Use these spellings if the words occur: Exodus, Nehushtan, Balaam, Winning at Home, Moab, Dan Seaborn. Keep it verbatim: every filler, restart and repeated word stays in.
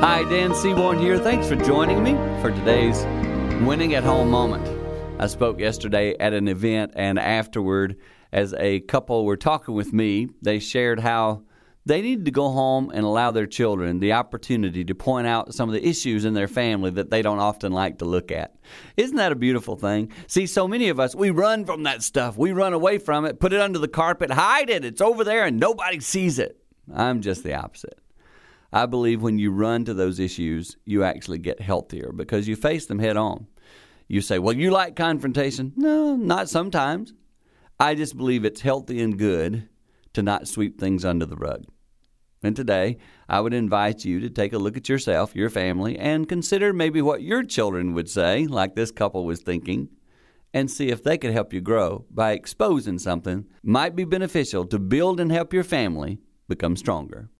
Hi, Dan Seaborn here. Thanks for joining me for today's Winning at Home moment. I spoke yesterday at an event, and afterward, as a couple were talking with me, they shared how they needed to go home and allow their children the opportunity to point out some of the issues in their family that they don't often like to look at. Isn't that a beautiful thing? See, so many of us, we run from that stuff. We run away from it, put it under the carpet, hide it. It's over there, and nobody sees it. I'm just the opposite. I believe when you run to those issues, you actually get healthier because you face them head on. You say, well, you like confrontation. No, not sometimes. I just believe it's healthy and good to not sweep things under the rug. And today, I would invite you to take a look at yourself, your family, and consider maybe what your children would say, like this couple was thinking, and see if they could help you grow by exposing something might be beneficial to build and help your family become stronger.